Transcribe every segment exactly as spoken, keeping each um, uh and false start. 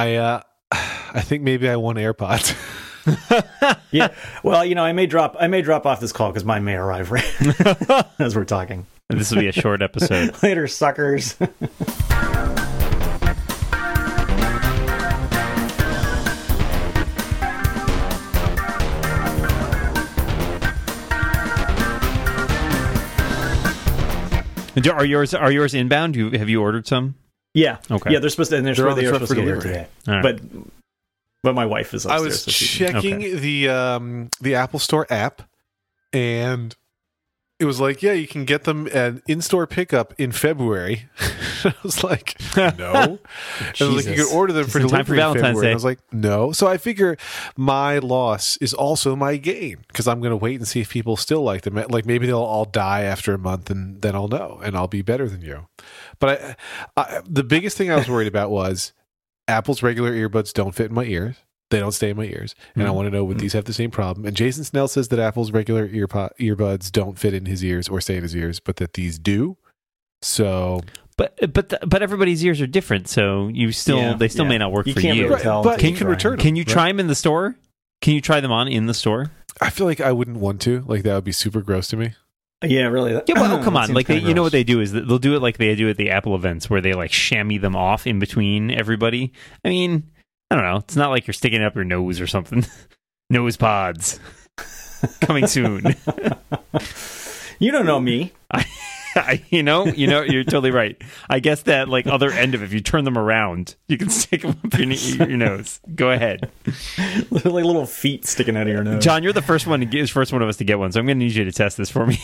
I uh, I think maybe I want AirPods. Yeah. Well, you know, I may drop I may drop off this call because mine may arrive right as we're talking. This will be a short episode. Later, suckers. Are yours are yours inbound? You have you ordered some? Yeah. Okay. Yeah, they're supposed to, and they're, they're, they're supposed to get here today. Right. But but my wife is upstairs. I was so checking okay. the um, the Apple Store app, and it was like, yeah, you can get them at in-store pickup in February. I was like, no. I was like, you can order them for delivery for in February. Day. I was like, no. So I figure my loss is also my gain because I'm going to wait and see if people still like them. Like maybe they'll all die after a month, and then I'll know, and I'll be better than you. But I, I, the biggest thing I was worried about was Apple's regular earbuds don't fit in my ears. They don't stay in my ears, and mm-hmm. I want to know would these have the same problem. And Jason Snell says that Apple's regular earpo- earbuds don't fit in his ears or stay in his ears, but that these do. So, but but the, but everybody's ears are different, so you still yeah, they still yeah. may not work you for can't you. Really tell right, but can you can return them. Can you try right? them in the store? Can you try them on in the store? I feel like I wouldn't want to. Like that would be super gross to me. Yeah, really. That, yeah, well, oh, come on. Like they, you know what they do is they'll do it like they do at the Apple events where they like chamois them off in between everybody. I mean. I don't know. It's not like you're sticking it up your nose or something. Nose pods. Coming soon. You don't know me. I, I, you know, you know, you're totally right. I guess that like other end of it, if you turn them around, you can stick them up your, your nose. Go ahead. Like little feet sticking out of your nose. John, you're the first one to get, first one of us to get one, so I'm going to need you to test this for me.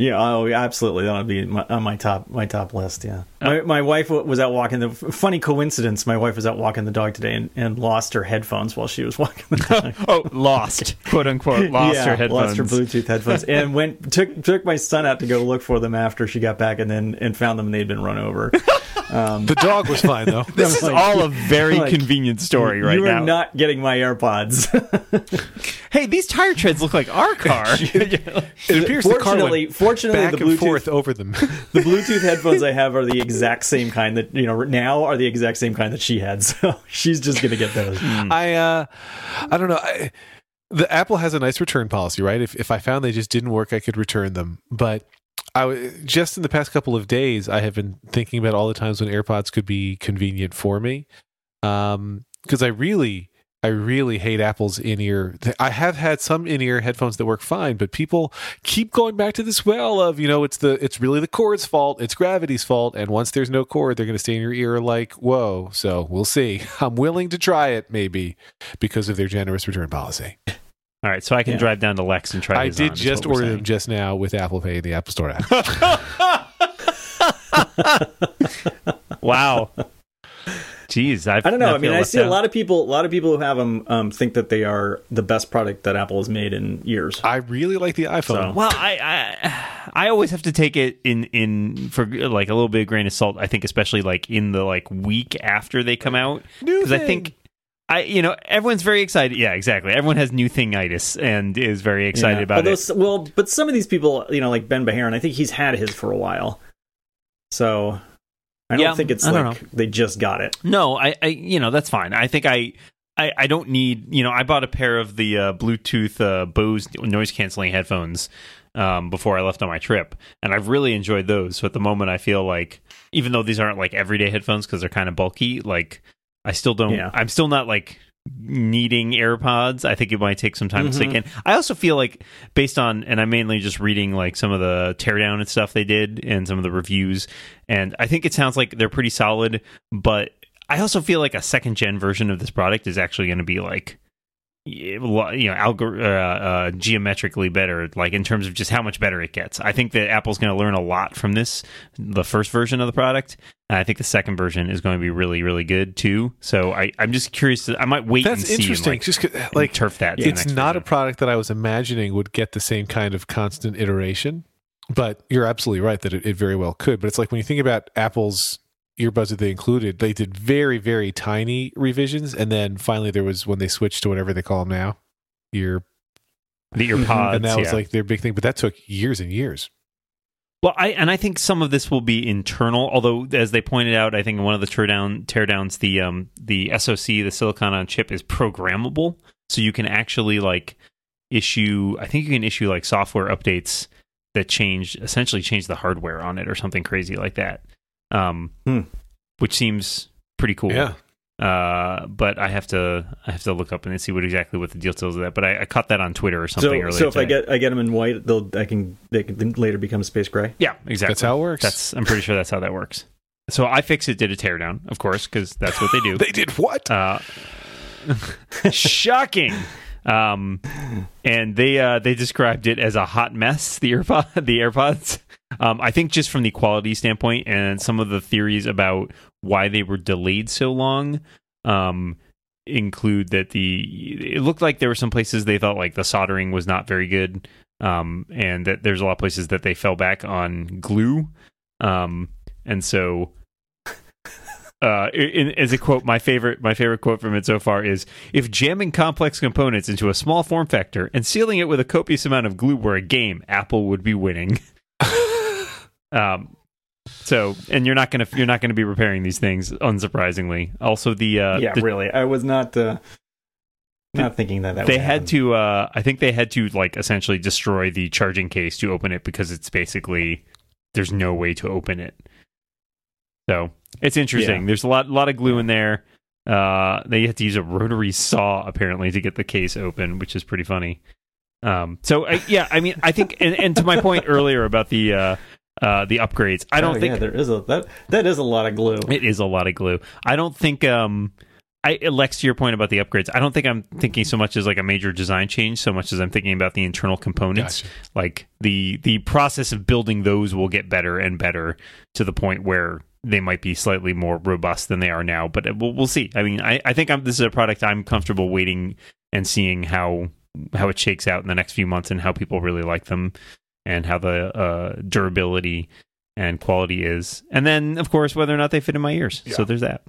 Yeah, oh, absolutely. That'll be my, on my top, my top list. Yeah, my, my wife was out walking. The funny coincidence. My wife was out walking the dog today and, and lost her headphones while she was walking the dog. oh, lost, quote unquote, lost yeah, her headphones. Lost her Bluetooth headphones, and went took took my son out to go look for them after she got back, and then and found them and they'd been run over. Um, the dog was fine though. This is like, all a very like, convenient story right now. You are now. Not getting my AirPods. Hey, these tire treads look like our car. It appears the car went fortunately, back the Bluetooth, and forth over them. The Bluetooth headphones I have are the exact same kind that you know now are the exact same kind that she had. So she's just gonna get those. Mm. I uh, I don't know. I, the Apple has a nice return policy, right? If if I found they just didn't work, I could return them, but. I, just in the past couple of days, I have been thinking about all the times when AirPods could be convenient for me. Um, because I really, I really hate Apple's in-ear. I have had some in-ear headphones that work fine, but people keep going back to this well of, you know, it's the it's really the cord's fault, it's gravity's fault, and once there's no cord, they're going to stay in your ear like, whoa. So we'll see. I'm willing to try it, maybe, because of their generous return policy. All right, so I can yeah. drive down to Lex and try these on. I did just order them just now with Apple Pay, the Apple Store app. Wow. Jeez, I've, I don't know. I, I mean, I see out. a lot of people. A lot of people who have them um, think that they are the best product that Apple has made in years. I really like the iPhone. So. Well, I, I I always have to take it in in for like a little bit of grain of salt. I think, especially like in the like week after they come out, because I think. I, you know, everyone's very excited. Yeah, exactly. Everyone has new thingitis and is very excited yeah, about those, it. Well, but some of these people, you know, like Ben Bajarin, I think he's had his for a while. So I don't yeah, think it's I like they just got it. No, I, I, you know, that's fine. I think I, I, I don't need, you know, I bought a pair of the uh, Bluetooth uh, Bose noise canceling headphones um, before I left on my trip. And I've really enjoyed those. So at the moment, I feel like, even though these aren't like everyday headphones because they're kind of bulky, like, I still don't, yeah. I'm still not like needing AirPods. I think it might take some time mm-hmm. to sink in. I also feel like based on, and I'm mainly just reading like some of the teardown and stuff they did and some of the reviews. And I think it sounds like they're pretty solid, but I also feel like a second gen version of this product is actually going to be like, you know, algor- uh, uh, geometrically better, like in terms of just how much better it gets. I think that Apple's going to learn a lot from this, the first version of the product. I think the second version is going to be really, really good too. So I, I'm just curious. To, I might wait That's and see. That's interesting. Like, just like turf that. Yeah, it's not version. A product that I was imagining would get the same kind of constant iteration. But you're absolutely right that it, it very well could. But it's like when you think about Apple's earbuds that they included, they did very, very tiny revisions, and then finally there was when they switched to whatever they call them now, ear, the ear pods, and that yeah. was like their big thing. But that took years and years. Well, I and I think some of this will be internal, although, as they pointed out, I think in one of the teardown, teardowns, the um, the S O C, the silicon on chip, is programmable. So you can actually, like, issue, I think you can issue, like, software updates that change, essentially change the hardware on it or something crazy like that, um, hmm. which seems pretty cool. Yeah. Uh, but I have to I have to look up and see what exactly what the details of that. But I, I caught that on Twitter or something. So, earlier so if today. I get I get them in white, they'll I can they can later become space gray. Yeah, exactly. That's how it works. That's I'm pretty sure that's how that works. So iFixit did a teardown, of course, because that's what they do. They did what? Uh, shocking. Um, and they uh, they described it as a hot mess. The AirPod, the AirPods. Um, I think just from the quality standpoint and some of the theories about why they were delayed so long um, include that the it looked like there were some places they thought like the soldering was not very good, um, and that there's a lot of places that they fell back on glue, um, and so uh, in, as a quote, my favorite my favorite quote from it so far is, "If jamming complex components into a small form factor and sealing it with a copious amount of glue were a game, Apple would be winning." Um, so, and you're not gonna you're not gonna be repairing these things, unsurprisingly. Also, the uh, yeah, the, really, I was not uh, not the, thinking that that they would had happen. to. Uh, I think they had to like essentially destroy the charging case to open it because it's basically there's no way to open it. So it's interesting. Yeah. There's a lot lot of glue in there. Uh, they had to use a rotary saw apparently to get the case open, which is pretty funny. Um, so I, yeah, I mean, I think, and, and to my point earlier about the. Uh, Uh, the upgrades. I don't oh, think yeah, there is a that that is a lot of glue. It is a lot of glue. I don't think. Um, I Lex, to your point about the upgrades, I don't think I'm thinking so much as like a major design change, so much as I'm thinking about the internal components. Gotcha. Like the the process of building those will get better and better to the point where they might be slightly more robust than they are now. But we'll, we'll see. I mean, I I think I'm, this is a product I'm comfortable waiting and seeing how how it shakes out in the next few months and how people really like them. And how the uh, durability and quality is. And then, of course, whether or not they fit in my ears. Yeah. So there's that.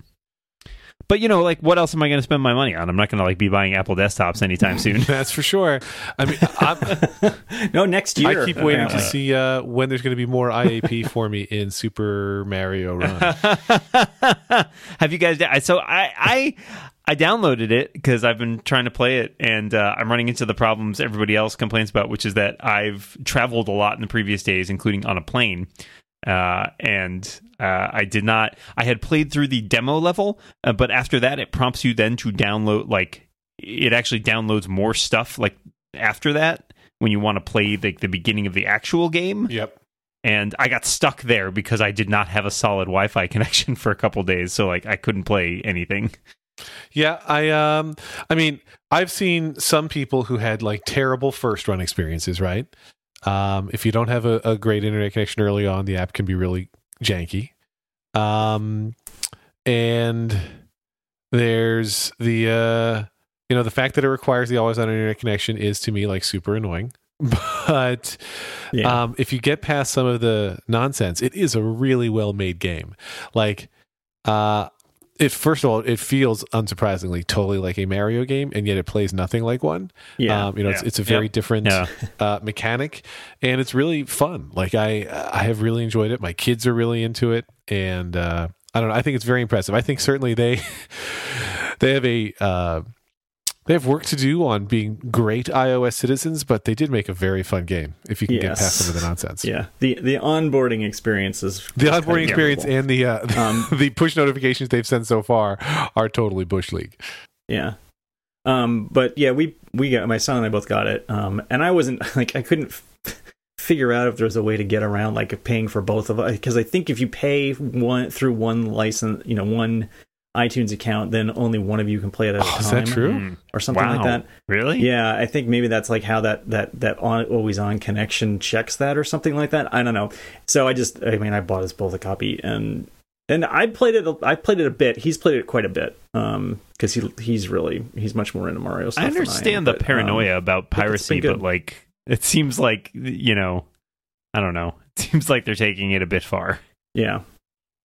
But, you know, like, what else am I going to spend my money on? I'm not going to, like, be buying Apple desktops anytime soon. That's for sure. I mean, I'm, no, next year. I keep waiting apparently. to see uh, when there's going to be more I A P for me in Super Mario Run. Have you guys... So I... I I downloaded it because I've been trying to play it, and uh, I'm running into the problems everybody else complains about, which is that I've traveled a lot in the previous days, including on a plane. Uh, and uh, I did not... I had played through the demo level, uh, but after that, it prompts you then to download... Like, it actually downloads more stuff, like, after that, when you want to play, like, the beginning of the actual game. Yep. And I got stuck there because I did not have a solid Wi-Fi connection for a couple days, so, like, I couldn't play anything. Yeah, I um, I mean, I've seen some people who had like terrible first run experiences, right? Um, if you don't have a, a great internet connection early on, the app can be really janky. Um, and there's the uh, you know, the fact that it requires the always on internet connection is to me like super annoying. But yeah. um, if you get past some of the nonsense, it is a really well made game. Like, uh. It, first of all, it feels unsurprisingly totally like a Mario game, and yet it plays nothing like one. Yeah, um, you know, yeah. it's, it's a very yep. different yeah. uh, mechanic, and it's really fun. Like I, I have really enjoyed it. My kids are really into it, and uh, I don't know. I think it's very impressive. I think certainly they, they have a, uh, they have work to do on being great iOS citizens, but they did make a very fun game if you can yes. get past some of the nonsense. Yeah, the the onboarding experiences, the onboarding experience, and the uh, um, the push notifications they've sent so far are totally bush league. Yeah, um, but yeah, we we got my son and I both got it, um, and I wasn't like I couldn't f- figure out if there was a way to get around like paying for both of us, because I think if you pay one through one license, you know one. iTunes account, then only one of you can play it at a oh, time. Is that true? Or something wow. like that. Really? Yeah, I think maybe that's like how that that that on, always on connection checks that or something like that. I don't know. So I just, I mean, I bought us both a copy, and and I played it. I played it a bit. He's played it quite a bit because um, he he's really he's much more into Mario stuff. I understand than I am, the but, paranoia um, about piracy, but, but like it seems like you know, I don't know. It seems like they're taking it a bit far. Yeah.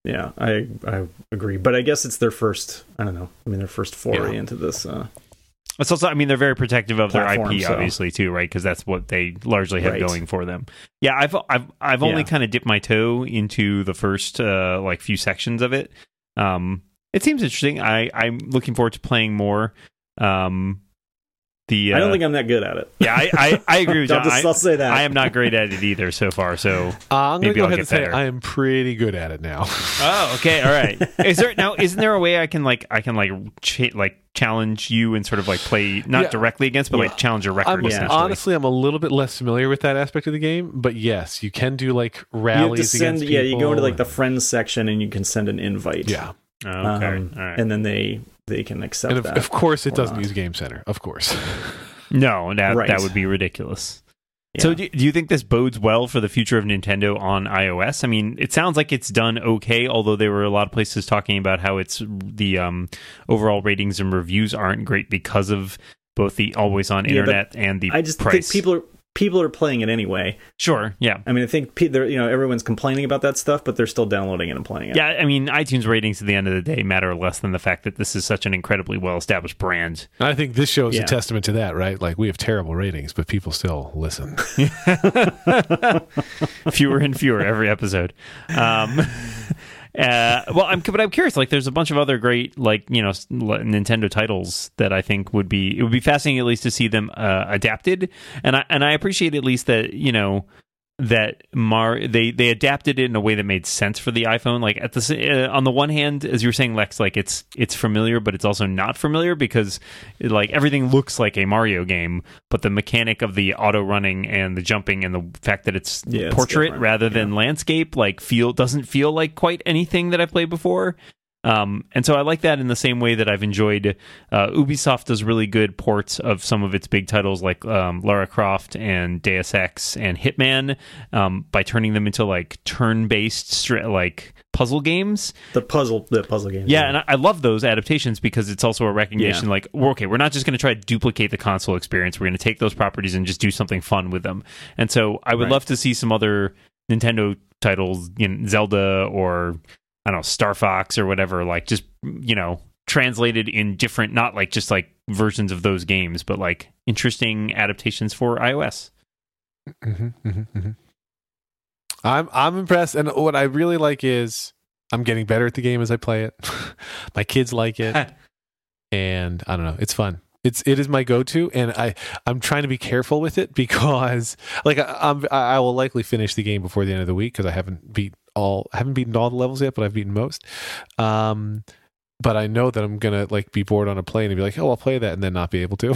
Yeah, I I agree, but I guess it's their first. I don't know. I mean, their first foray yeah. into this. Uh, It's also, I mean, they're very protective of their I P, so. obviously, too, right? Because that's what they largely have right. going for them. Yeah, I've I've I've only yeah. kind of dipped my toe into the first uh, like few sections of it. Um, it seems interesting. I I'm looking forward to playing more. Um, the uh, I don't think I'm that good at it. Yeah, I, I, I agree with you. I'll, just, I'll say that I am not great at it either so far. So uh, I'm maybe go I'll ahead get and say better. I am pretty good at it now. Oh, okay, all right. Is there now? Isn't there a way I can like I can like ch- like. challenge you and sort of like play not yeah. directly against but yeah. like challenge your record I'm, essentially. Honestly, I'm a little bit less familiar with that aspect of the game, but yes, you can do like rallies send, against yeah people. You go into like the friends section and you can send an invite yeah oh, okay um, all right. and then they they can accept and of, that of course it doesn't not. use Game Center, of course. No, that right. that would be ridiculous. Yeah. So do you think this bodes well for the future of Nintendo on iOS? I mean, it sounds like it's done okay, although there were a lot of places talking about how it's the um, overall ratings and reviews aren't great because of both the always-on yeah, internet and the price. I just price. think people are, people are playing it anyway. Sure, yeah. I mean, I think you know everyone's complaining about that stuff, but they're still downloading it and playing it. Yeah, I mean, iTunes ratings at the end of the day matter less than the fact that this is such an incredibly well-established brand. I think this show is yeah. a testament to that, right? Like, we have terrible ratings, but people still listen. Fewer and fewer every episode. Um, uh, well, I'm but I'm curious. Like, there's a bunch of other great, like, you know, Nintendo titles that I think would be it would be fascinating at least to see them uh, adapted. And I and I appreciate at least that you know. that Mar they they adapted it in a way that made sense for the iPhone. Like at the uh, on the one hand, as you were saying, Lex, like it's it's familiar, but it's also not familiar because it, like everything looks like a Mario game, but the mechanic of the auto running and the jumping and the fact that it's yeah, portrait it's rather yeah. than landscape like feel doesn't feel like quite anything that I've played before. Um, and so I like that in the same way that I've enjoyed uh, Ubisoft does really good ports of some of its big titles like um, Lara Croft and Deus Ex and Hitman um, by turning them into like turn-based stri- like puzzle games. The puzzle the puzzle games. Yeah, yeah. and I, I love those adaptations because it's also a recognition yeah. like, well, okay, we're not just going to try to duplicate the console experience. We're going to take those properties and just do something fun with them. And so I would right. love to see some other Nintendo titles, you know, Zelda or... I don't know, Star Fox or whatever, like just, you know, translated in different, not like just like versions of those games, but like interesting adaptations for iOS. Mm-hmm, mm-hmm, mm-hmm. I'm I'm impressed. And what I really like is I'm getting better at the game as I play it. My kids like it. And I don't know, it's fun. It's it is my go-to, and I I'm trying to be careful with it because like I, I'm I will likely finish the game before the end of the week because I haven't beat all I haven't beaten all the levels yet, but I've beaten most. Um, but I know that I'm gonna like be bored on a plane and be like, oh, I'll play that, and then not be able to,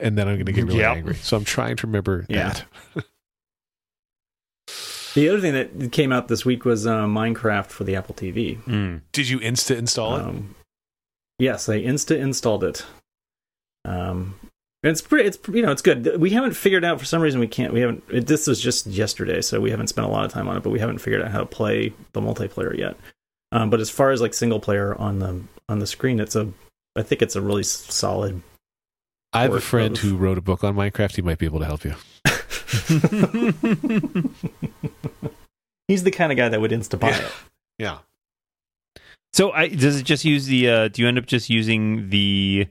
and then I'm gonna get really yep. angry. So I'm trying to remember yeah. that. The other thing that came out this week was uh, Minecraft for the Apple T V. Mm. Did you insta install it? Um, yes, I insta installed it. Um, it's pretty, it's, you know, it's good. We haven't figured out for some reason we can't, we haven't, it, this was just yesterday, so we haven't spent a lot of time on it, but we haven't figured out how to play the multiplayer yet. Um, but as far as like single player on the, on the screen, it's a, I think it's a really solid. I have a friend of... who wrote a book on Minecraft. He might be able to help you. He's the kind of guy that would insta buy yeah. it. Yeah. So I, does it just use the, uh, do you end up just using the,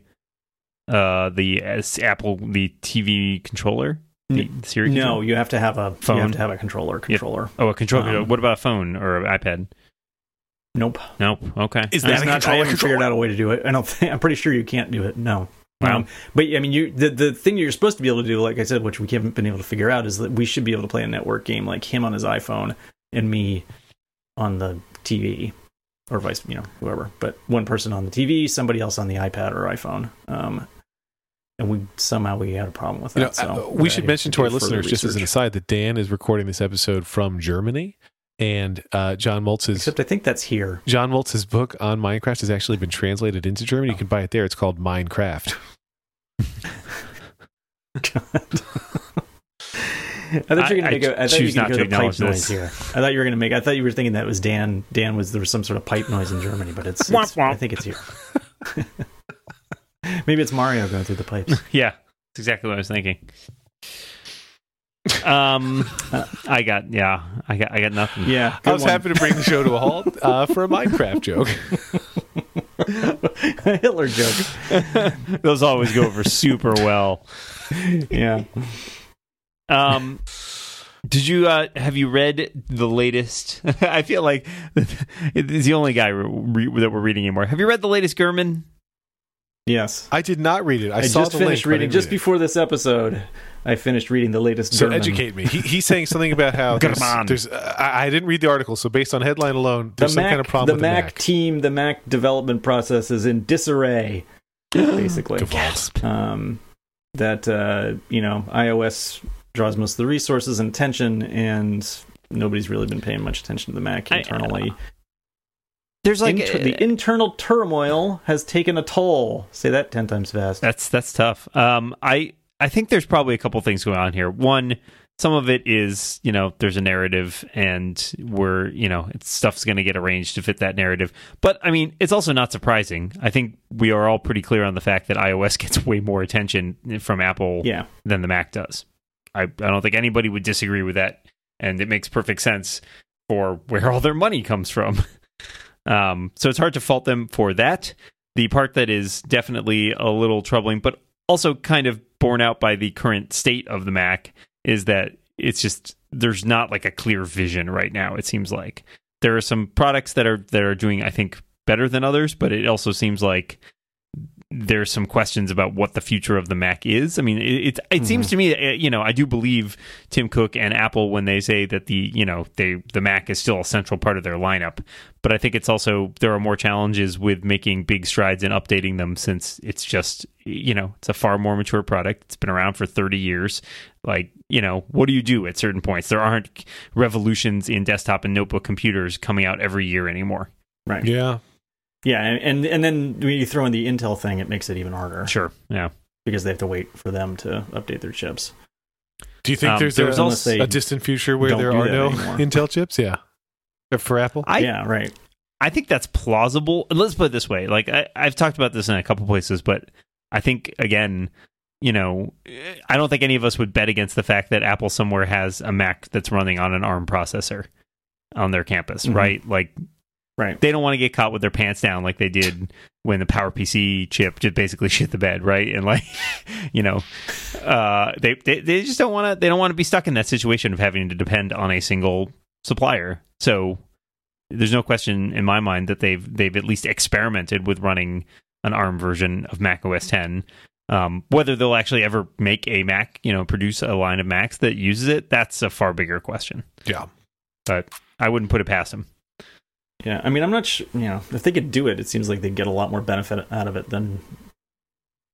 uh the uh, Apple the T V controller the Siri no controller? You have to have a phone. You have to have a controller controller yeah. oh a controller um, what about a phone or an iPad? Nope nope Okay, is that I, a not, controller I haven't figured out a way to do it. I don't think I'm pretty sure you can't do it. No wow. Um, but I mean you the, the thing you're supposed to be able to do, like I said, which we haven't been able to figure out, is that we should be able to play a network game, like him on his iPhone and me on the T V, or vice, you know, whoever, but one person on the T V, somebody else on the iPad or iPhone. Um, and we somehow we had a problem with that. You know, so I, we should mention to, to our listeners, just as an aside, that Dan is recording this episode from Germany, and uh, John Moltz's except I think that's here. John Moltz's book on Minecraft has actually been translated into German. You can buy it there. It's called Minecraft. God. I thought you were going to make. I, I thought you were going to go to the pipe noise here. I thought you were going to make. I thought you were thinking that was Dan. Dan was there was some sort of pipe noise in Germany, but it's. it's I think it's here. Maybe it's Mario going through the pipes. Yeah, that's exactly what I was thinking. Um, I got yeah, I got I got nothing. Yeah, I was one. happy to bring the show to a halt uh, for a Minecraft joke. A Hitler joke. Those always go over super well. Yeah. Um. Did you uh, have you read the latest? I feel like it's the only guy re- re- that we're reading anymore. Have you read the latest Gurman? Yes, I did not read it. I, I saw just the finished link, reading just read before this episode. I finished reading the latest. So Gurman. Educate me. He, he's saying something about how there's, there's uh, I, I didn't read the article, so based on headline alone, there's the some Mac, kind of problem. The, with Mac the Mac team, the Mac development process is in disarray, basically. Gasp. Um, that uh, you know, iOS draws most of the resources and attention, and nobody's really been paying much attention to the Mac internally. I, uh, there's like Inter- uh, the internal turmoil has taken a toll. Say that ten times fast. That's that's tough. Um, I I think there's probably a couple things going on here. One, some of it is, you know, there's a narrative, and we're, you know, it's, stuff's going to get arranged to fit that narrative. But I mean, it's also not surprising. I think we are all pretty clear on the fact that iOS gets way more attention from Apple yeah. than the Mac does. I, I don't think anybody would disagree with that, and it makes perfect sense for where all their money comes from. Um, so it's hard to fault them for that. The part that is definitely a little troubling, but also kind of borne out by the current state of the Mac, is that it's just, there's not like a clear vision right now, it seems like. There are some products that are that are doing, I think, better than others, but it also seems like there's some questions about what the future of the Mac is. I mean, it it, it mm-hmm. seems to me, that, you know, I do believe Tim Cook and Apple when they say that the, you know, they the Mac is still a central part of their lineup. But I think it's also, there are more challenges with making big strides and updating them, since it's just, you know, it's a far more mature product. It's been around for thirty years. Like, you know, what do you do at certain points? There aren't revolutions in desktop and notebook computers coming out every year anymore. Right. Yeah. Yeah, and and then when you throw in the Intel thing, it makes it even harder. Sure, yeah. Because they have to wait for them to update their chips. Do you think um, there's, there's also a distant future where there are no anymore. Intel chips? Yeah. For Apple? I, yeah, right. I think that's plausible. Let's put it this way. Like, I, I've talked about this in a couple places, but I think, again, you know, I don't think any of us would bet against the fact that Apple somewhere has a Mac that's running on an ARM processor on their campus, mm-hmm. right? Like... Right. They don't want to get caught with their pants down like they did when the PowerPC chip just basically shit the bed, right? And like, you know, uh, they, they they just don't want to. They don't want to be stuck in that situation of having to depend on a single supplier. So there's no question in my mind that they've they've at least experimented with running an ARM version of Mac O S ten. Um, whether they'll actually ever make a Mac, you know, produce a line of Macs that uses it, that's a far bigger question. Yeah, but I wouldn't put it past them. Yeah, I mean, I'm not sure, you know, if they could do it, it seems like they'd get a lot more benefit out of it than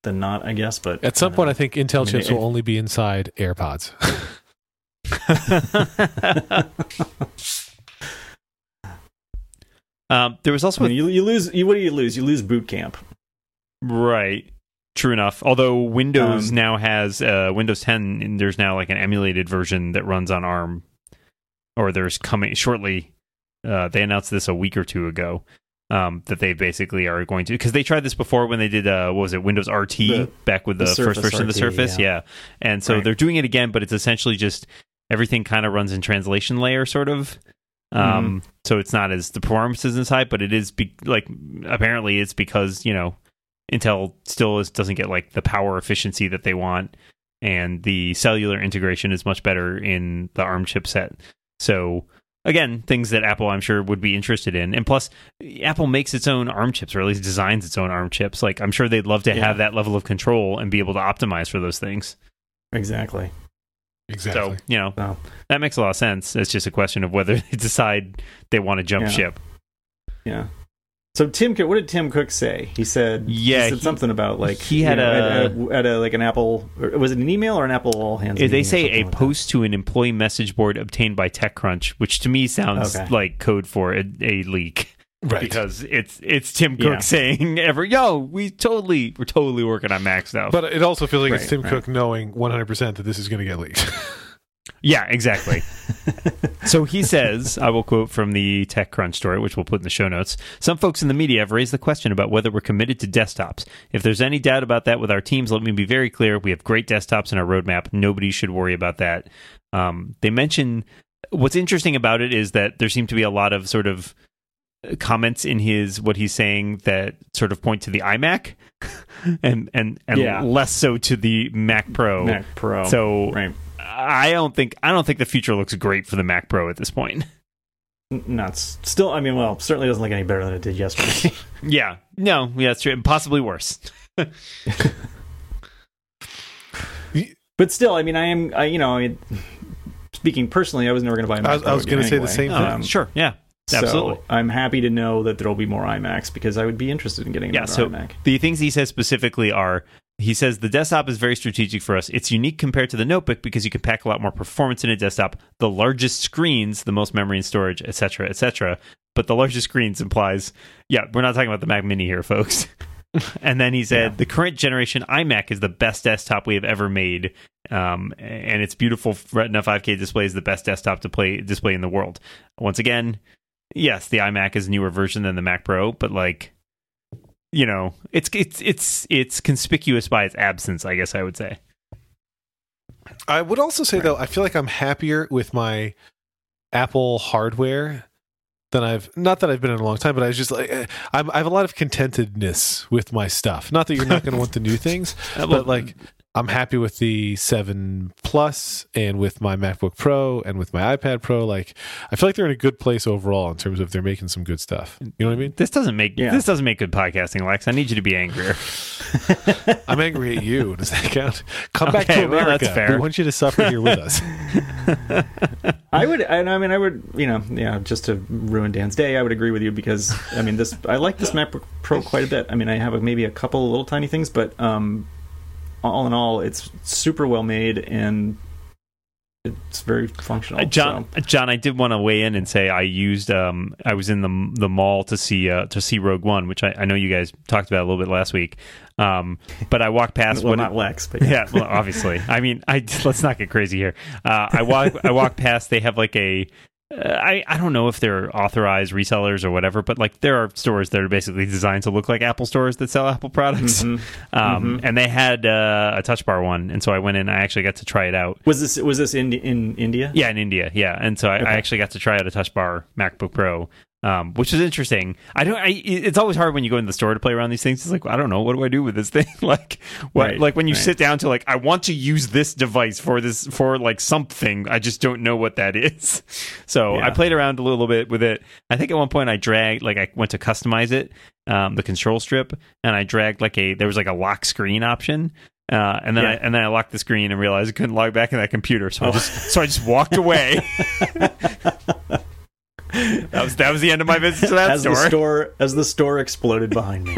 than not, I guess. But at some I point, I think Intel I mean, chips it, will only be inside AirPods. um, there was also I mean, you, you lose. You, what do you lose? You lose Boot Camp, right? True enough. Although Windows um, now has uh, Windows ten, and there's now like an emulated version that runs on ARM, or there's coming shortly. Uh, they announced this a week or two ago um, that they basically are going to, because they tried this before when they did uh, what was it Windows R T the, back with the, the first version of the Surface, yeah. yeah. And so right. they're doing it again, but it's essentially just everything kind of runs in translation layer, sort of. Um, mm-hmm. So it's not as the performance isn't as high, but it is be, like apparently it's because you know Intel still is, doesn't get like the power efficiency that they want, and the cellular integration is much better in the ARM chipset. So. Again, things that Apple, I'm sure, would be interested in. And plus, Apple makes its own ARM chips, or at least designs its own ARM chips. Like, I'm sure they'd love to yeah. have that level of control and be able to optimize for those things. Exactly. Exactly. So, you know, oh. that makes a lot of sense. It's just a question of whether they decide they want to jump yeah. ship. Yeah. So, Tim Cook, what did Tim Cook say? He said, yeah, he said he, something about, like, he had know, a, at, a, at a, like, an Apple, or, was it an email or an Apple all-hands meeting? They say a like post that. To an employee message board obtained by TechCrunch, which to me sounds okay. like code for a, a leak. Right. Because it's it's Tim Cook yeah. saying, ever, yo, we totally, we're totally working on Mac now. But it also feels like right, it's Tim right. Cook knowing one hundred percent that this is going to get leaked. Yeah, exactly. So he says, I will quote from the TechCrunch story, which we'll put in the show notes. Some folks in the media have raised the question about whether we're committed to desktops. If there's any doubt about that with our teams, let me be very clear. We have great desktops in our roadmap. Nobody should worry about that. Um, they mention what's interesting about it is that there seem to be a lot of sort of comments in his what he's saying that sort of point to the iMac, and and and yeah. less so to the Mac Pro. Mac Pro. So right. I don't think I don't think the future looks great for the Mac Pro at this point. Not still. I mean, well, certainly doesn't look any better than it did yesterday. yeah. No. Yeah, that's true. And possibly worse. But still, I mean, I am. I, you know, I mean, speaking personally, I was never going to buy a Mac. I was, I was going to anyway. say the same thing. Um, sure. Yeah. So absolutely. I'm happy to know that there'll be more iMacs because I would be interested in getting another yeah, so iMac. The things he says specifically are, he says the desktop is very strategic for us. It's unique compared to the notebook because you can pack a lot more performance in a desktop, the largest screens, the most memory and storage, et cetera, et cetera. But the largest screens implies, yeah, we're not talking about the Mac Mini here, folks. And then he said, yeah. the current generation iMac is the best desktop we have ever made. Um, and its beautiful Retina five K display is the best desktop to play display in the world. Once again, yes, the iMac is a newer version than the Mac Pro, but like, you know, it's it's it's it's conspicuous by its absence, I guess I would say. I would also say, though, I feel like I'm happier with my Apple hardware than I've, not that I've been in a long time, but I was just like, I'm, I have a lot of contentedness with my stuff. Not that you're not going to want the new things, but like, I'm happy with the seven Plus and with my MacBook Pro and with my iPad Pro. Like, I feel like they're in a good place overall in terms of they're making some good stuff. You know what I mean? This doesn't make yeah. this doesn't make good podcasting, Lex. I need you to be angrier. I'm angry at you. Does that count? Come okay, back to America. Well, that's fair. We want you to suffer here with us. I would, and I mean, I would, you know, yeah. just to ruin Dan's day, I would agree with you because I mean, this I like this MacBook Pro quite a bit. I mean, I have maybe a couple little tiny things, but. um All in all, it's super well made and it's very functional. Uh, John, so. John, I did want to weigh in and say I used. Um, I was in the the mall to see uh, to see Rogue One, which I, I know you guys talked about a little bit last week. Um, but I walked past. well, what not it, Lex, but yeah, yeah well, obviously. I mean, I let's not get crazy here. Uh, I walk. I walked past. They have like a. Uh, I, I don't know if they're authorized resellers or whatever, but like there are stores that are basically designed to look like Apple stores that sell Apple products. Mm-hmm. Um, mm-hmm. And they had uh, a Touch Bar one. And so I went in, I actually got to try it out. Was this was this in in India? Yeah, in India. Yeah. And so I, okay. I actually got to try out a Touch Bar MacBook Pro, um, which is interesting. I don't. I, it's always hard when you go into the store to play around these things. It's like, I don't know. What do I do with this thing? like, what, right, like when you right. sit down to like, I want to use this device for this, for like something. I just don't know what that is. So yeah. I played around a little bit with it. I think at one point I dragged, like I went to customize it, um, the control strip, and I dragged like a, there was like a lock screen option. Uh, and then yeah. I and then I locked the screen and realized I couldn't log back in that computer. So oh. I just, so I just walked away. That was that was the end of my visit to that as store. The store. As the store exploded behind me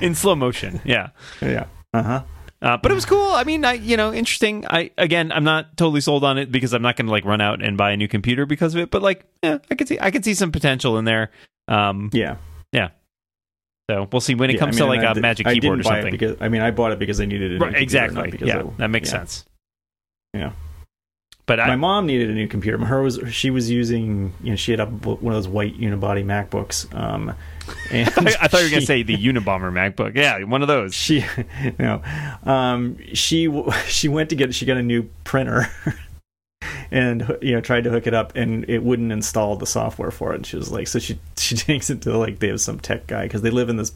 in slow motion. Yeah, yeah. Uh-huh. Uh, but it was cool. I mean, I you know, interesting. I again, I'm not totally sold on it because I'm not going to like run out and buy a new computer because of it. But like, yeah, I could see I could see some potential in there. Um, yeah, yeah. So we'll see when it yeah, comes I mean, to like I a did, Magic I Keyboard or something. Because, I mean, I bought it because I needed it. Right, exactly. Computer, yeah, I, that makes yeah. sense. Yeah. But I, my mom needed a new computer. Her was she was using, you know, she had a, one of those white unibody MacBooks. Um, and I, I thought you were going to say the Unabomber MacBook. Yeah, one of those. She, you know, um, she she went to get she got a new printer, and you know tried to hook it up, and it wouldn't install the software for it. And she was like, so she she takes it to like they have some tech guy because they live in this.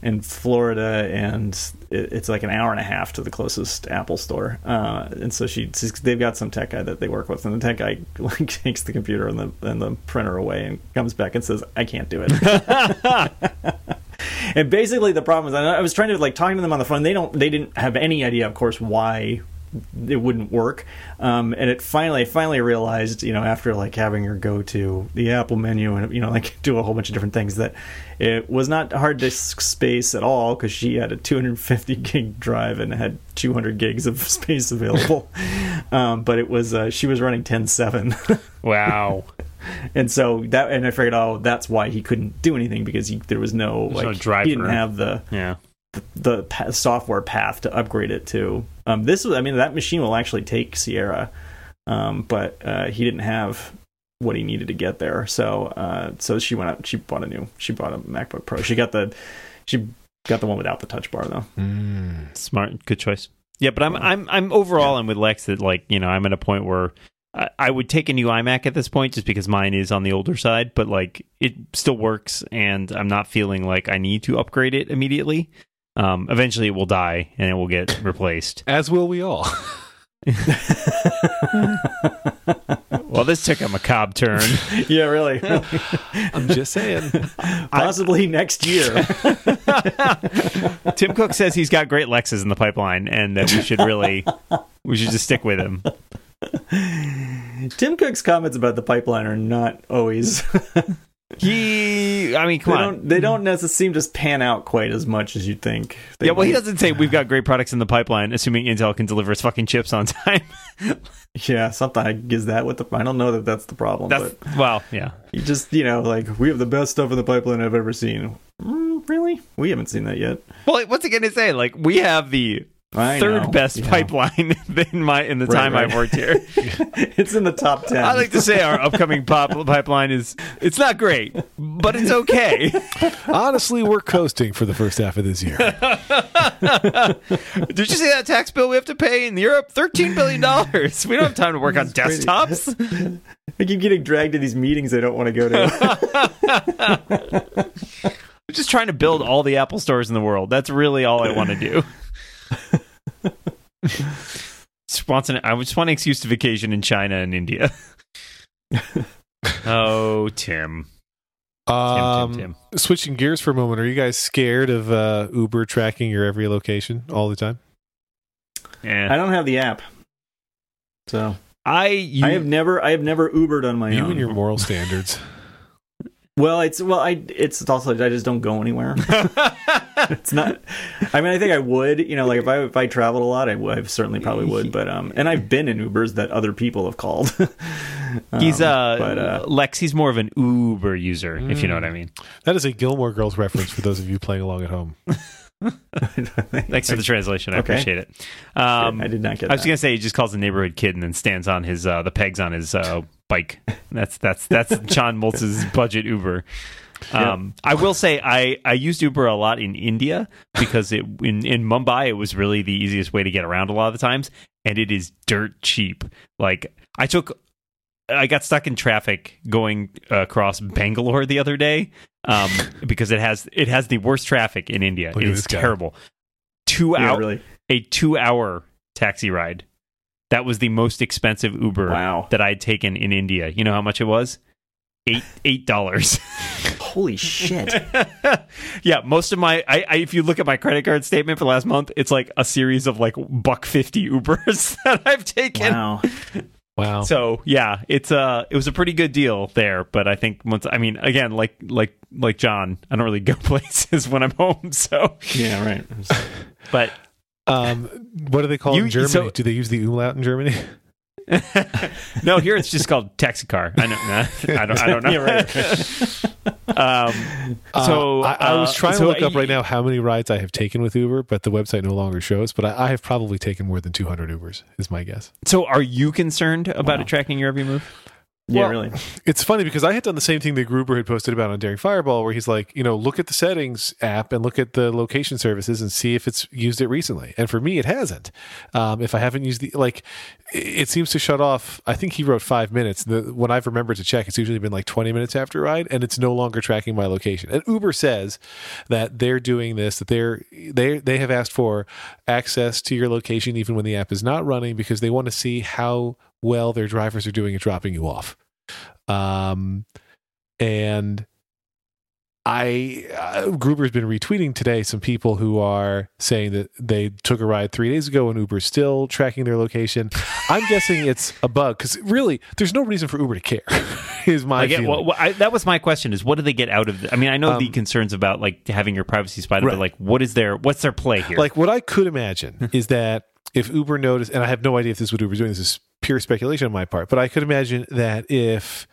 in Florida, and it's like an hour and a half to the closest Apple store. Uh, and so she, they've got some tech guy that they work with, and the tech guy like takes the computer and the and the printer away and comes back and says, "I can't do it." And basically, the problem is, I was trying to like talking to them on the phone. They don't, they didn't have any idea, of course, why it wouldn't work. Um, and it finally, I finally realized, you know, after like having her go to the Apple menu and, you know, like do a whole bunch of different things, that it was not hard disk space at all because she had a two hundred fifty gig drive and had two hundred gigs of space available. um, but it was, uh, she was running ten seven. Wow. And so that, and I figured, oh, that's why he couldn't do anything because he, there was no, like, no driver. He didn't have the, yeah. the software path to upgrade it to. Um, this was, I mean, that machine will actually take Sierra, um, but uh, he didn't have what he needed to get there. So, uh, so she went out. She bought a new. She bought a MacBook Pro. She got the, she got the one without the Touch Bar though. Mm. Smart, good choice. Yeah, but I'm, I'm, I'm overall, yeah. I'm with Lex that like, you know, I'm at a point where I, I would take a new iMac at this point just because mine is on the older side, but like it still works and I'm not feeling like I need to upgrade it immediately. Um, eventually it will die and it will get replaced. As will we all. Well, this took a macabre turn. Yeah, really. I'm just saying. Possibly I, next year. Tim Cook says he's got great Lexus in the pipeline and that we should really, we should just stick with him. Tim Cook's comments about the pipeline are not always... He, I mean, come they on. Don't, they don't necessarily seem to pan out quite as much as you'd think. They yeah, well, might. He doesn't say we've got great products in the pipeline, assuming Intel can deliver its fucking chips on time. Yeah, something is that what the I don't know that that's the problem. That's, but well, yeah. He just, you know, like we have the best stuff in the pipeline I've ever seen. Mm, really? We haven't seen that yet. Well, what's he gonna say? Like we have the I third know, best yeah. pipeline in my in the right, time right. I've worked here. It's in the top ten. I like to say our upcoming pop pipeline is it's not great, but it's okay. Honestly, we're coasting for the first half of this year. Did you see that tax bill we have to pay in Europe? thirteen billion dollars. We don't have time to work on desktops. Crazy. I keep getting dragged to these meetings I don't want to go to. I'm just trying to build all the Apple stores in the world. That's really all I want to do. Just want an, I just want an excuse to vacation in China and India. Oh, Tim. Um, Tim, Tim, Tim. Switching gears for a moment, are you guys scared of uh, Uber tracking your every location all the time? Yeah. I don't have the app, so I you, I have never I have never Ubered on my you own. You and your moral standards. Well, it's well, I it's also I just don't go anywhere. It's not. I mean, I think I would, you know, like if I if I traveled a lot, I, would, I certainly probably would. But um, and I've been in Ubers that other people have called. um, he's uh, but, uh, Lex. He's more of an Uber user, mm, if you know what I mean. That is a Gilmore Girls reference for those of you playing along at home. Thanks for the translation. I okay. appreciate it. Um, sure, I did not get. I was that. gonna say he just calls a neighborhood kid and then stands on his uh, the pegs on his uh, bike. That's that's that's John Moltz's budget Uber. Um, yep. I will say I, I used Uber a lot in India because it in, in Mumbai it was really the easiest way to get around a lot of the times, and it is dirt cheap. Like I took, I got stuck in traffic going across Bangalore the other day um, because it has it has the worst traffic in India. Look, it's terrible. Two yeah, hour really? a two hour taxi ride. That was the most expensive Uber wow. that I had taken in India. You know how much it was? Eight eight dollars. Holy shit. Yeah, most of my I, I if you look at my credit card statement for last month, it's like a series of like buck fifty Ubers that I've taken. Wow. Wow. So yeah, it's uh it was a pretty good deal there, but I think once I mean again, like like like John, I don't really go places when I'm home, so yeah, right. But um what do they call you, it in Germany? So, do they use the umlaut in Germany? No, here it's just called taxi car. I know. Nah, I don't. I don't know. Yeah, right, right. Um, uh, so I, I was trying uh, to so look I, up right now how many rides I have taken with Uber, but the website no longer shows. But I, I have probably taken more than two hundred Ubers, is my guess. So, are you concerned about wow. it tracking your every move? Yeah, well, really. It's funny because I had done the same thing that Gruber had posted about on Daring Fireball, where he's like, you know, look at the settings app and look at the location services and see if it's used it recently. And for me, it hasn't. Um, if I haven't used the, like, it seems to shut off. I think he wrote five minutes. The, when I've remembered to check, it's usually been like twenty minutes after a ride, and it's no longer tracking my location. And Uber says that they're doing this, that they're, they, they have asked for access to your location even when the app is not running because they want to see how well their drivers are doing it dropping you off. Um, and I, uh, Gruber's been retweeting today some people who are saying that they took a ride three days ago and Uber's still tracking their location. I'm guessing it's a bug because really there's no reason for Uber to care. Is my like, feeling. Well, I, that was my question is what do they get out of this? I mean, I know um, the concerns about like having your privacy spotted, right. But like what is their, what's their play here? Like what I could imagine is that if Uber noticed, and I have no idea if this is what Uber's doing, this is pure speculation on my part, but I could imagine that if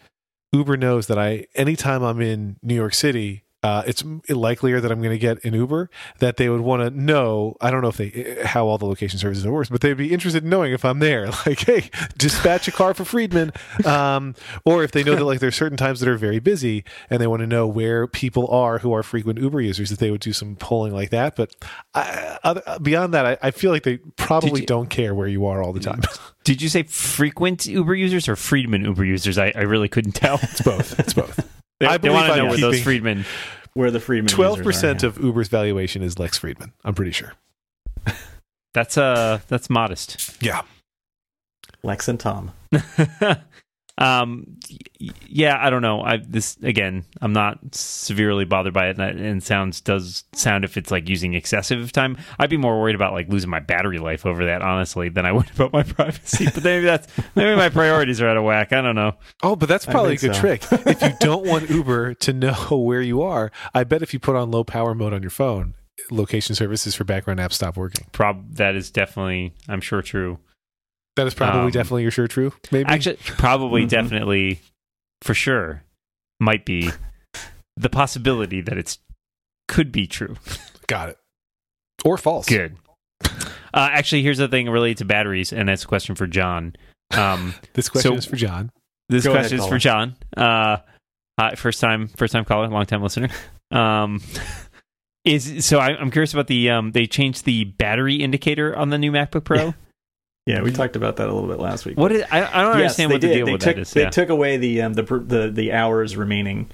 Uber knows that I, anytime I'm in New York City, uh, it's likelier that I'm going to get an Uber, that they would want to know. I don't know if they how all the location services are worse, but they'd be interested in knowing if I'm there. Like, hey, dispatch a car for Friedman. Um, or if they know that like there's certain times that are very busy and they want to know where people are who are frequent Uber users, that they would do some polling like that. But I, other, beyond that, I, I feel like they probably you, don't care where you are all the time. Did you say frequent Uber users or Friedman Uber users? I, I really couldn't tell. It's both. It's both. They, I they want to know where those Friedman, where the Friedman. Twelve percent yeah. of Uber's valuation is Lex Friedman. I'm pretty sure. That's uh, that's modest. Yeah, Lex and Tom. um, yeah, I don't know. I this again. I'm not severely bothered by it, and, I, and sounds does sound if it's like using excessive time. I'd be more worried about like losing my battery life over that, honestly, than I would about my privacy. But maybe that's maybe my priorities are out of whack. I don't know. Oh, but that's probably a good so. trick. If you don't want Uber to know where you are, I bet if you put on low power mode on your phone, location services for background apps stop working. Prob that is definitely, I'm sure, true. That is probably um, definitely your sure true. Maybe actually, probably mm-hmm. definitely for sure might be the possibility that it's could be true. Got it. Or false. Good. Uh, actually, here's the thing related to batteries, and that's a question for John. Um, this question so, is for John. This Go question ahead, is for John. Uh, uh, first time, first time caller, long time listener. Um, is so I, I'm curious about the. Um, they changed the battery indicator on the new MacBook Pro. Yeah. Yeah, we talked about that a little bit last week. What is, I, I don't yes, understand what did. the deal they with took, that is. They yeah. took away the, um, the the the hours remaining.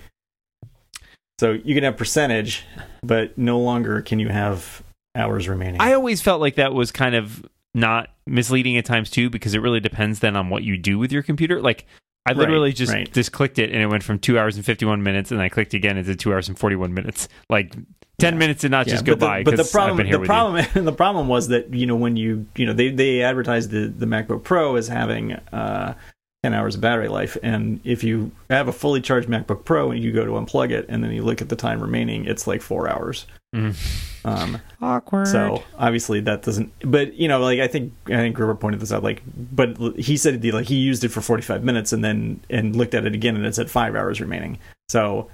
So you can have percentage, but no longer can you have hours remaining. I always felt like that was kind of not misleading at times, too, because it really depends then on what you do with your computer. Like, I literally right, just, right. just clicked it, and it went from two hours and fifty-one minutes, and I clicked again, and it did two hours and forty-one minutes. Like... Ten yeah. minutes did not yeah. just go but the, by. But the problem, I've been here the with problem, you. the problem was that you know when you you know they they advertised the, the MacBook Pro as having uh, ten hours of battery life, and if you have a fully charged MacBook Pro and you go to unplug it and then you look at the time remaining, it's like four hours. Mm. Um, Awkward. So obviously that doesn't. But you know, like I think I think Gruber pointed this out. Like, but he said like he used it for forty-five minutes and then and looked at it again and it said five hours remaining. So.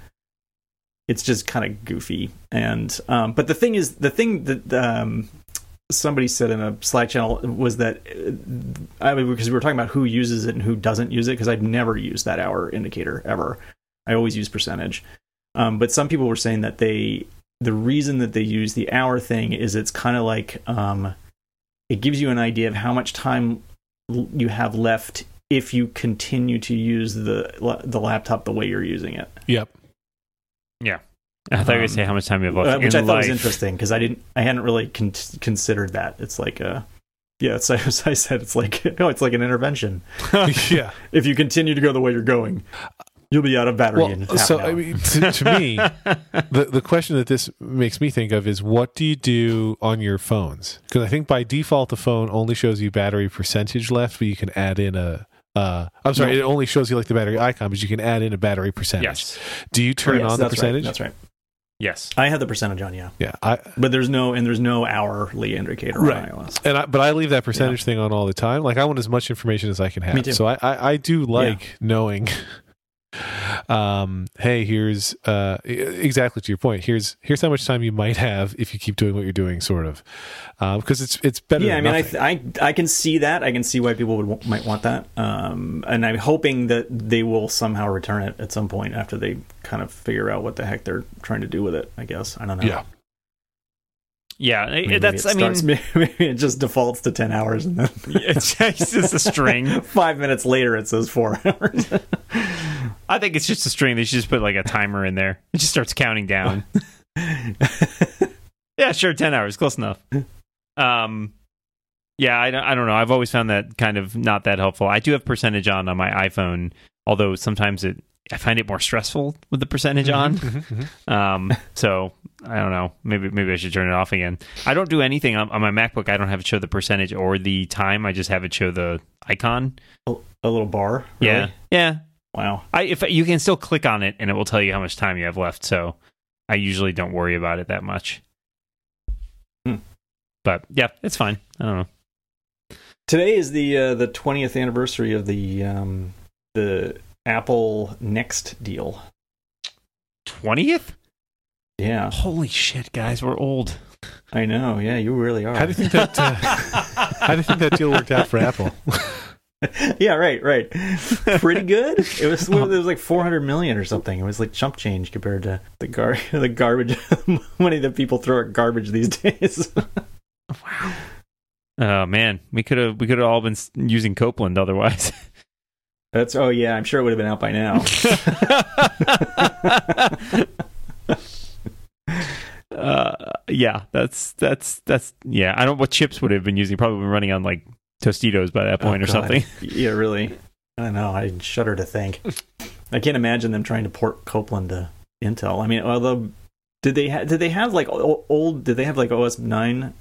It's just kind of goofy, and um, but the thing is, the thing that um, somebody said in a Slack channel was that I mean, because we were talking about who uses it and who doesn't use it. Because I've never used that hour indicator ever. I always use percentage. Um, but some people were saying that they, the reason that they use the hour thing is it's kind of like um, it gives you an idea of how much time you have left if you continue to use the the laptop the way you're using it. Yep. Yeah, I thought um, you were going to say how much time you have left, which in I thought life. was interesting because I didn't, I hadn't really con- considered that. It's like a, yeah, it's as I said, it's like no, it's like an intervention. yeah, if you continue to go the way you're going, you'll be out of battery. Well, in half so an hour. I mean, to, to me, the the question that this makes me think of is what do you do on your phones? Because I think by default the phone only shows you battery percentage left, but you can add in a. Uh, I'm sorry, no. It only shows you like the battery icon, but you can add in a battery percentage. Yes. Do you turn oh, yes, on the percentage? Right. That's right. Yes. I have the percentage on, yeah. Yeah. I, but there's no, and there's no hourly indicator right. on iOS. And I, but I leave that percentage yeah. thing on all the time. Like I want as much information as I can have. Me too. So I, I, I do like yeah. knowing, um, hey, here's, uh, exactly to your point. Here's, here's how much time you might have if you keep doing what you're doing sort of, um, uh, cause it's, it's better. Yeah. Than I mean, I, th- I, I can see that. I can see why people would, w- might want that. Um, and I'm hoping that they will somehow return it at some point after they kind of figure out what the heck they're trying to do with it, I guess. I don't know. Yeah. Yeah, I mean, that's. I mean, maybe it just defaults to ten hours, and then it's just a string. Five minutes later, it says four hours. I think it's just a string. They should just put like a timer in there. It just starts counting down. yeah, sure, ten hours, close enough. Um, yeah, I don't. I don't know. I've always found that kind of not that helpful. I do have percentage on on my iPhone, although sometimes it. I find it more stressful with the percentage on. Mm-hmm, mm-hmm. Um, so I don't know. Maybe maybe I should turn it off again. I don't do anything on, on my MacBook. I don't have it show the percentage or the time. I just have it show the icon. A, a little bar. Really? Yeah. Yeah. Wow. I if you can still click on it and it will tell you how much time you have left. So I usually don't worry about it that much. Hmm. But yeah, it's fine. I don't know. Today is the uh, the twentieth anniversary of the um, the. Apple NeXT deal. twentieth? Yeah. Holy shit, guys, we're old. I know. Yeah, you really are. How do you think that? Uh, how do you think that deal worked out for Apple? Yeah, right, right. Pretty good. It was. It was like four hundred million or something. It was like chump change compared to the gar- the garbage money that people throw at garbage these days. Wow. Oh man, we could have we could have all been using Copeland otherwise. That's. Oh yeah, I'm sure it would have been out by now. Uh, yeah, that's that's that's yeah. I don't know what chips would have been using. Probably been running on like Tostitos by that point oh, or God. something. Yeah, really. I don't know. I shudder to think. I can't imagine them trying to port Copeland to Intel. I mean, although did they ha- did they have like old? Did they have like O S nine?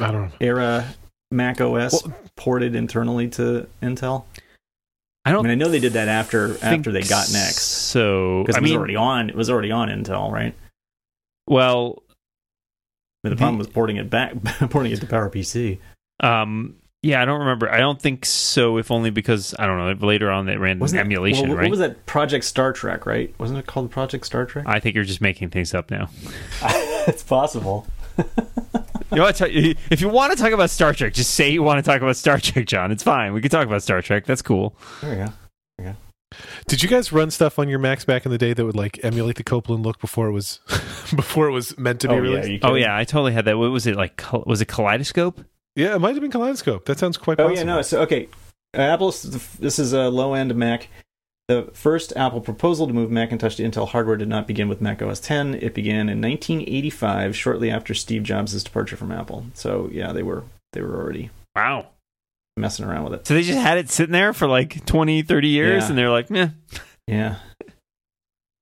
I don't know. Era Mac O S well, ported internally to Intel. I don't. I mean, I know they did that after after they got NeXT. So because it was mean, already on. It was already on Intel, right? Well, the problem was porting it back, porting it to PowerPC. Um, yeah, I don't remember. I don't think so. If only because I don't know. Later on, they ran Wasn't emulation. That, well, right? What was that Project Star Trek? Right? Wasn't it called Project Star Trek? I think you're just making things up now. It's possible. You want to t- if you want to talk about Star Trek, just say you want to talk about Star Trek, John. It's fine. We can talk about Star Trek. That's cool. There we go. There we go. Did you guys run stuff on your Macs back in the day that would like emulate the Copeland look before it was before it was meant to be oh, released? Yeah, oh yeah, I totally had that. What was it like? Was it Kaleidoscope? Yeah, it might have been Kaleidoscope. That sounds quite. Oh possible. yeah, no. So okay, Apple. This is a low-end Mac. The first Apple proposal to move Macintosh to Intel hardware did not begin with Mac O S ten. It began in nineteen eighty-five, shortly after Steve Jobs' departure from Apple. So yeah, they were they were already wow. messing around with it. So they just had it sitting there for like twenty, thirty years yeah. and they're like, meh. Yeah.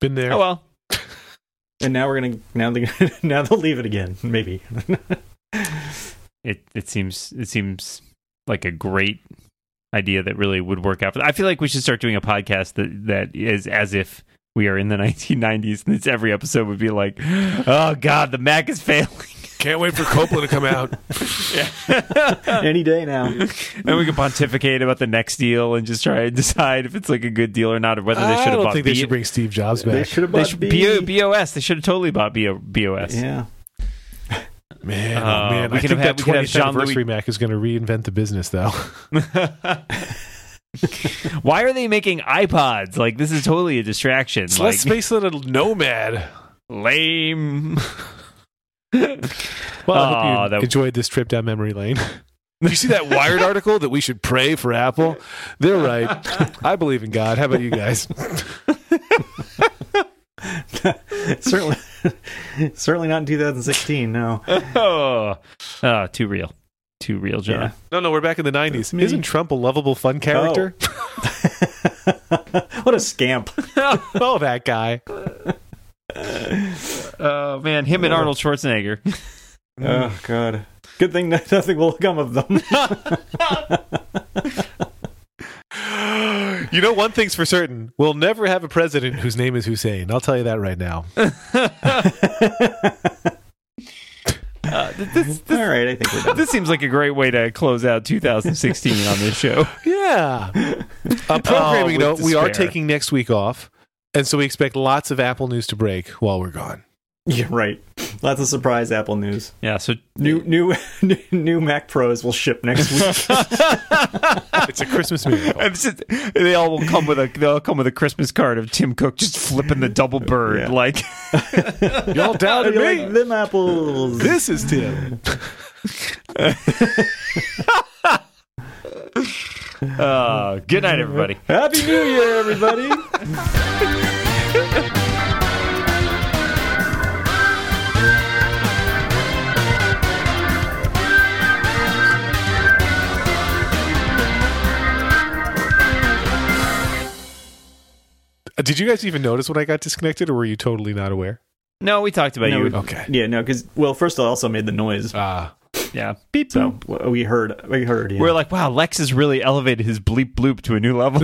Been there. Oh well. And now we're gonna now they now they'll leave it again, maybe. it it seems it seems like a great idea that really would work out. I feel like we should start doing a podcast that, that is as if we are in the nineteen nineties, and it's every episode would be like, oh God, the Mac is failing. Can't wait for Copeland to come out. Any day now. And we can pontificate about the NeXT deal and just try and decide if it's like a good deal or not, or whether they should have bought I don't think B- they should bring Steve Jobs back. They should have bought B- B- B O S. They should have totally bought B- BOS. Yeah. Man, uh, man. I think that twentieth anniversary Mac is going to reinvent the business, though. Why are they making iPods? Like, this is totally a distraction. It's like, less space than a Nomad. Lame. Well, oh, I hope you that... enjoyed this trip down memory lane. You see that Wired article that we should pray for Apple? They're right. I believe in God. How about you guys? certainly, certainly not in two thousand sixteen. No. Oh, oh too real, too real, John. Yeah. No, no, we're back in the nineties. Isn't Trump a lovable, fun character? Oh. What a scamp! Oh, that guy. Oh uh, man, him and Arnold Schwarzenegger. Oh God! Good thing nothing will come of them. You know, one thing's for certain: we'll never have a president whose name is Hussein. I'll tell you that right now. uh, this, this, All right, I think we're done. This seems like a great way to close out two thousand sixteen on this show. Yeah. Uh, programming note: we are taking next week off. And so we expect lots of Apple news to break while we're gone. Yeah, right. Lots of surprise Apple news. Yeah, so new new new Mac Pros will ship next week. It's a Christmas miracle. Just, they all will come with a they'll come with a Christmas card of Tim Cook just flipping the double bird yeah. like y'all doubted you me. Like them apples. This is Tim. Uh, good night, everybody. Happy New Year, everybody. Did you guys even notice when I got disconnected, or were you totally not aware? No, we talked about no, you. We, okay. Yeah, no, because, well, first I also made the noise. Ah. Uh. Yeah, beep. So we heard, we heard. Yeah. We're like, wow, Lex has really elevated his bleep bloop to a new level.